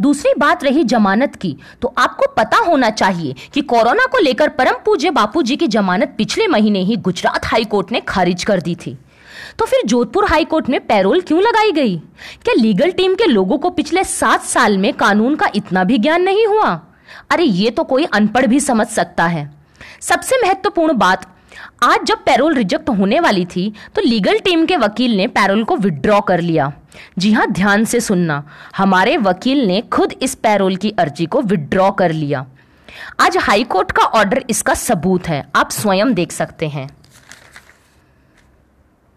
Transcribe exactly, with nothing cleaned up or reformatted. दूसरी बात रही जमानत की, तो आपको पता होना चाहिए कि कोरोना को लेकर परम पूज्य बापूजी की जमानत पिछले महीने ही गुजरात हाईकोर्ट ने खारिज कर दी थी। तो फिर जोधपुर हाईकोर्ट में पैरोल क्यों लगाई गई? क्या लीगल टीम के लोगों को पिछले सात साल में कानून का इतना भी ज्ञान नहीं हुआ? अरे ये तो कोई अनपढ़ भी समझ सकता है। सबसे महत्वपूर्ण बात, आज जब पैरोल रिजेक्ट होने वाली थी तो लीगल टीम के वकील ने पैरोल को विड्रॉ कर लिया। जी हाँ, ध्यान से सुनना, हमारे वकील ने खुद इस पैरोल की अर्जी को विड्रॉ कर लिया। आज हाईकोर्ट का ऑर्डर इसका सबूत है, आप स्वयं देख सकते हैं।